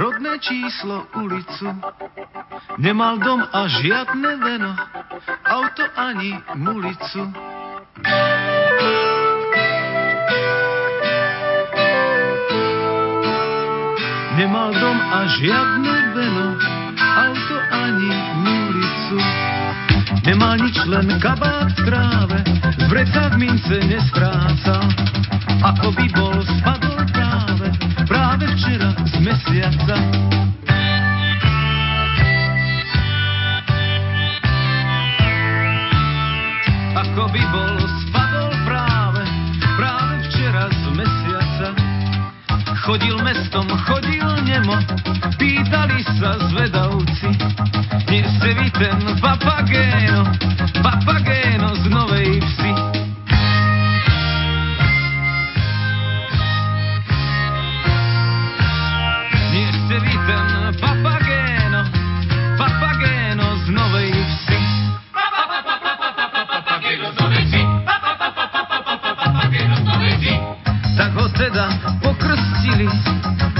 rodné číslo, ulicu. Nemal dom a žiadne veno, auto ani mulicu. Nemal dom a žiadne veno, auto ani mulicu. Nemal nič, len kabát v tráve, v vrecách mince nestrácal. Ako by bol spadol práve mesiaca. Ako by bol spadol práve včera z mesiaca. Chodil mestom, chodil nemo, pýtali sa zvedavci. Nič se ví ten papagéno z Novej Vsi.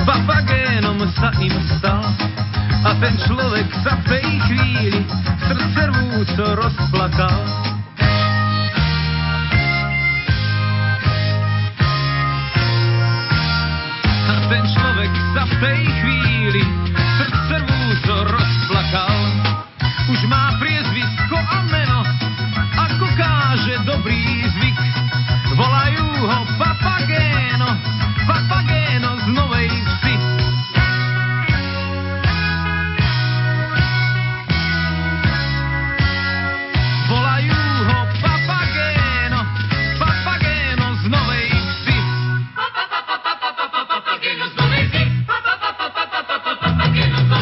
Papagénom sa im stal a ten človek sa v tej chvíli srdce rvúco rozplakal. A ten človek sa v tej chvíli srdce rvúco rozplakal. Už má priezvisko a meno, ako káže dobrý zvyk. Volajú ho Papagéno z Novej Vsi. Volajú ho Papagéno z Novej Vsi. Papagéno z Novej Vsi.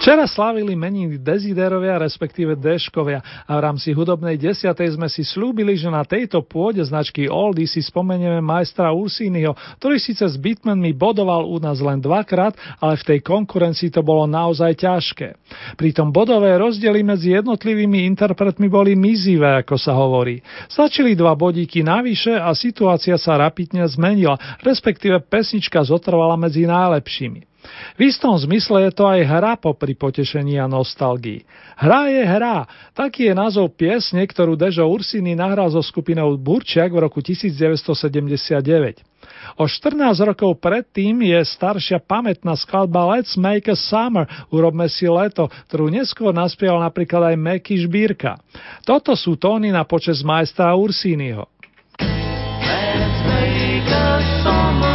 Včera slávili meniny Desiderovia, respektíve Deškovia, a v rámci hudobnej desiatej sme si slúbili, že na tejto pôde značky Oldy si spomenieme majstra Ursiniho, ktorý síce s Beatmanmi bodoval u nás len dvakrát, ale v tej konkurencii to bolo naozaj ťažké. Pritom bodové rozdiely medzi jednotlivými interpretmi boli mizivé, ako sa hovorí. Stačili 2 bodíky navyše a situácia sa rapidne zmenila, respektíve pesnička zotrvala medzi najlepšími. V istom zmysle je to aj hra popri potešení a nostalgii. Hra je hra. Taký je názov piesne, ktorú Dežo Ursini nahral so skupinou Burčiak v roku 1979. O 14 rokov predtým je staršia pamätná skladba Let's Make a Summer, urobme si leto, ktorú neskôr naspieval napríklad aj Meky Žbirka. Toto sú tóny na počesť majstra Ursiniho. Let's make a summer.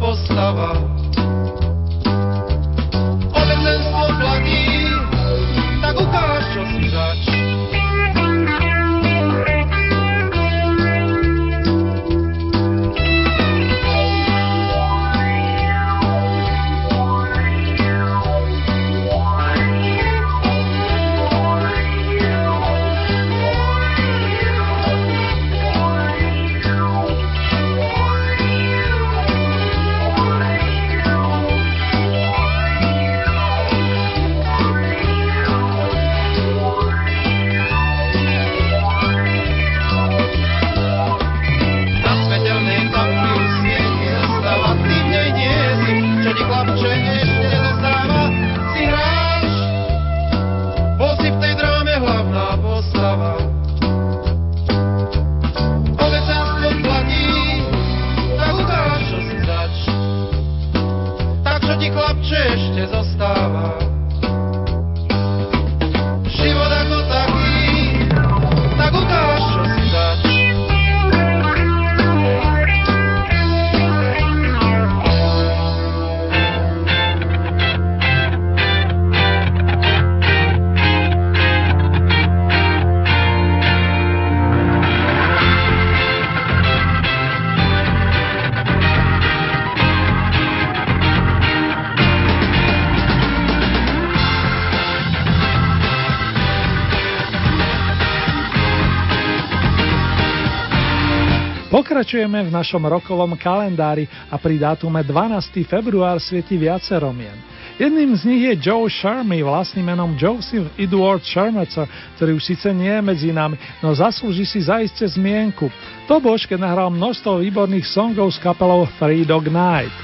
Postava. Pokračujeme v našom rokovom kalendári a pri dátume 12. február svieti viacero mien. Jedným z nich je Joe Schermy, vlastným menom Joseph Edward Schermetzer, ktorý už síce nie je medzi nami, no zaslúži si zaiste zmienku. To božke nahral množstvo výborných songov s kapelou Three Dog Night.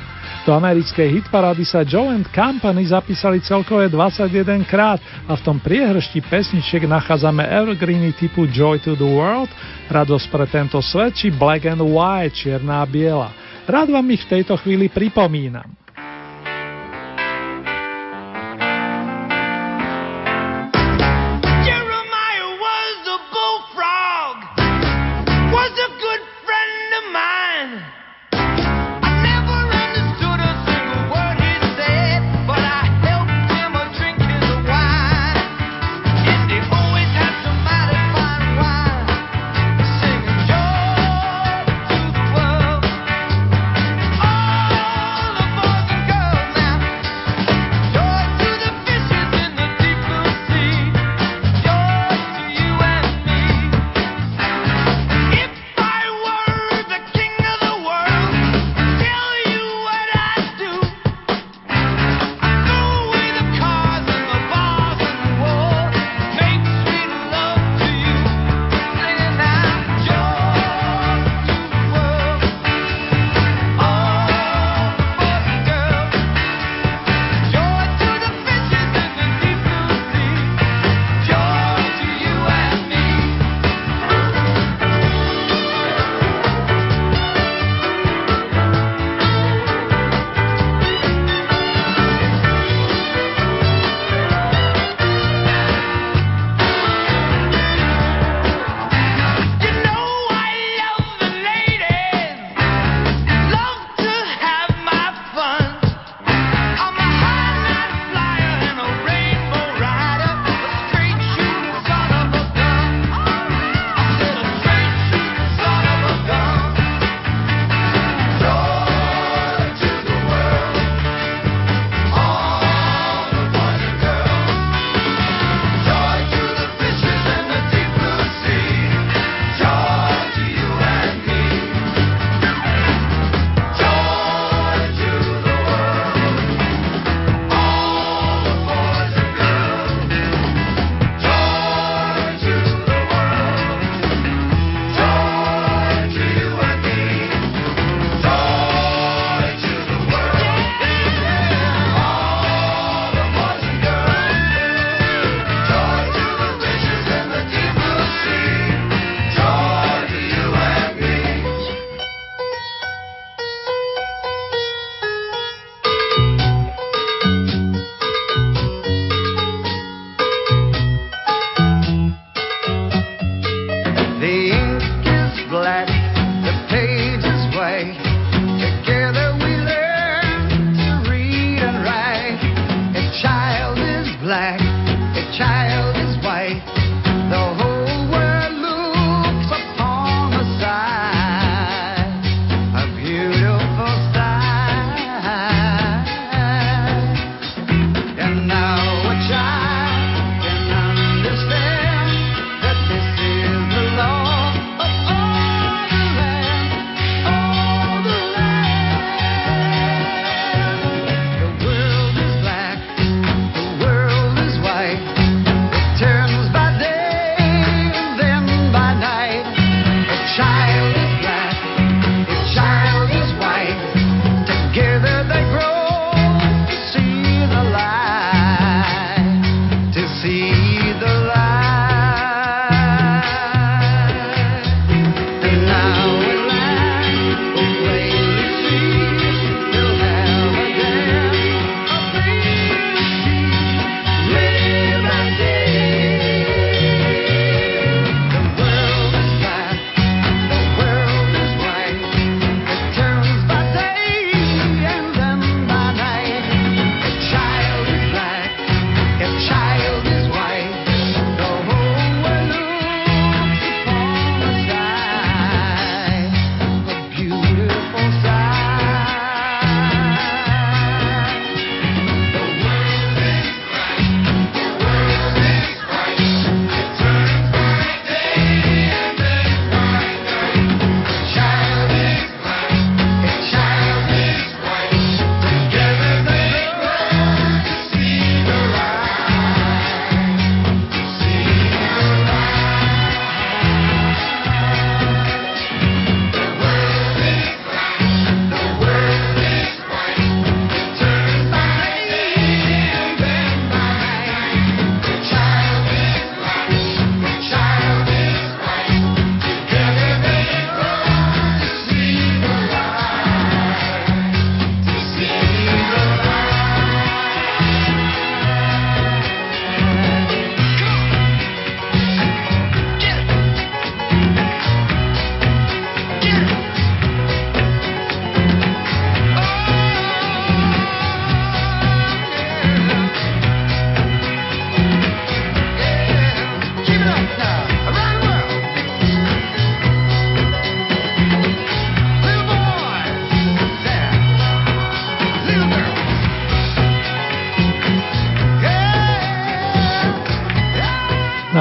Do americkej hitparády sa Joe and Company zapísali celkové 21 krát a v tom priehršti pesničiek nachádzame evergreeny typu Joy to the World, Radosť pre tento svet či Black and White, Čierna a biela. Rád vám ich v tejto chvíli pripomínam.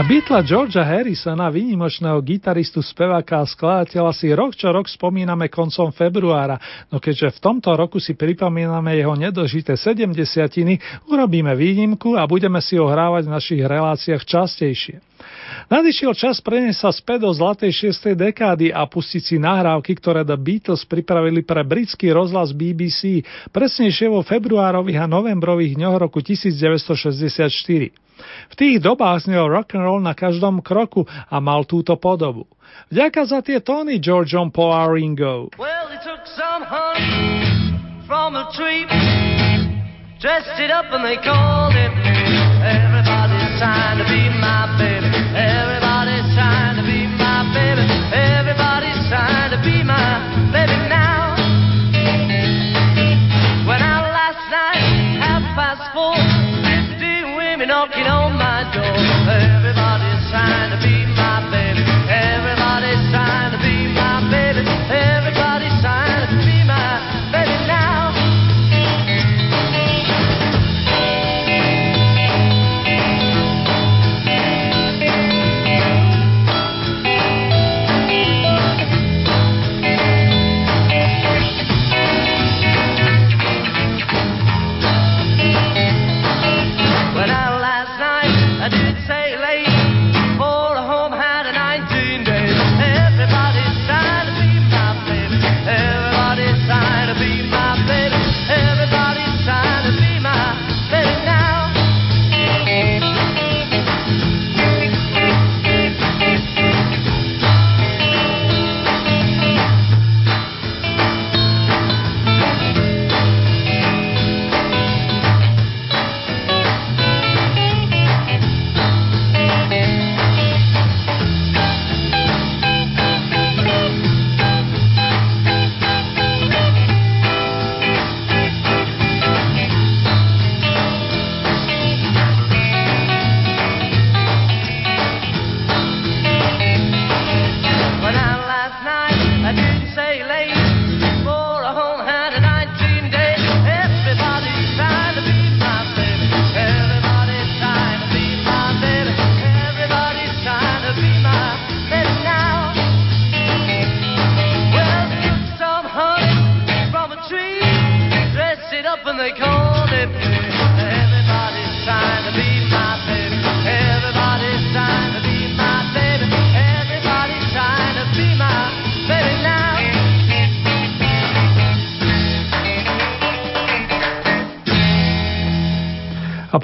Beatla Georgia Harrisona, výnimočného gitaristu, speváka a skladateľa si rok čo rok spomíname koncom februára, no keďže v tomto roku si pripomíname jeho nedožité 70-tiny, urobíme výnimku a budeme si ho hrávať v našich reláciách častejšie. Nadišiel čas preniesť sa späť do zlatej 6. dekády a pustiť si nahrávky, ktoré The Beatles pripravili pre britský rozhlas BBC, presnejšie vo februárových a novembrových dňoch roku 1964. V tých dobách znel rock'n'roll na každom kroku a mal túto podobu. Vďaka za tie tóny Georgeom Paul a Ringo. Well, they took some honey from a tree, dressed it up and they called it. Everybody's trying to be my baby, everybody's trying to be my baby, everybody's trying to be my baby now. Went out last night, 4:30. Knocking on my door, everybody's trying to be my baby, everybody's trying to be my baby, everybody's trying to be my baby now.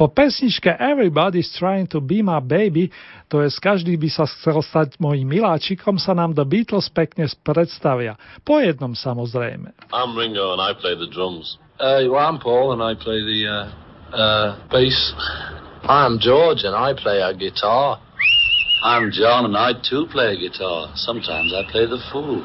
Po pesničke Everybody's Trying to Be My Baby, to je každý by sa chcel stať mojím miláčikom, sa nám The Beatles pekne predstavia. Po jednom samozrejme. I'm Ringo and I play the drums. I'm Paul and I play the bass. I'm George and I play a guitar. I'm John and I too play a guitar. Sometimes I play the fool.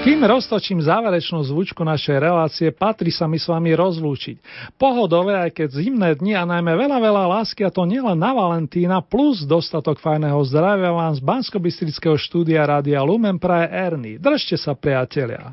Kým roztočím záverečnú zvučku našej relácie, patrí sa mi s vami rozlúčiť. Pohodové, aj keď zimné dni a najmä veľa lásky, a to nielen na Valentína, plus dostatok fajného zdravia vám z Banskobystrického štúdia Rádia Lumen praje Erny. Držte sa, priatelia.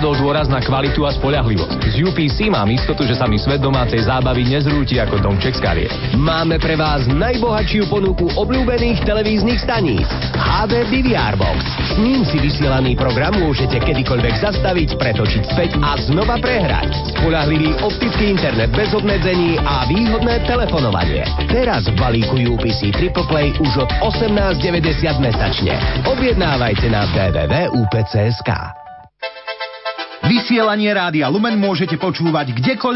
Dôraz na kvalitu a spoľahlivosť. Z UPC mám istotu, že sa mi svet domácej zábavy nezrúti ako domček z kariet. Máme pre vás najbohatšiu ponuku obľúbených televíznych staníc. HD DVR Box. S ním si vysielaný program môžete kedykoľvek zastaviť, pretočiť späť a znova prehrať. Spoľahlivý optický internet bez obmedzení a výhodné telefonovanie. Teraz v balíku UPC Triple Play už od 18,90 mesačne. Objednávajte na www.upc.sk. Vysielanie Rádia Lumen môžete počúvať kdekoľvek.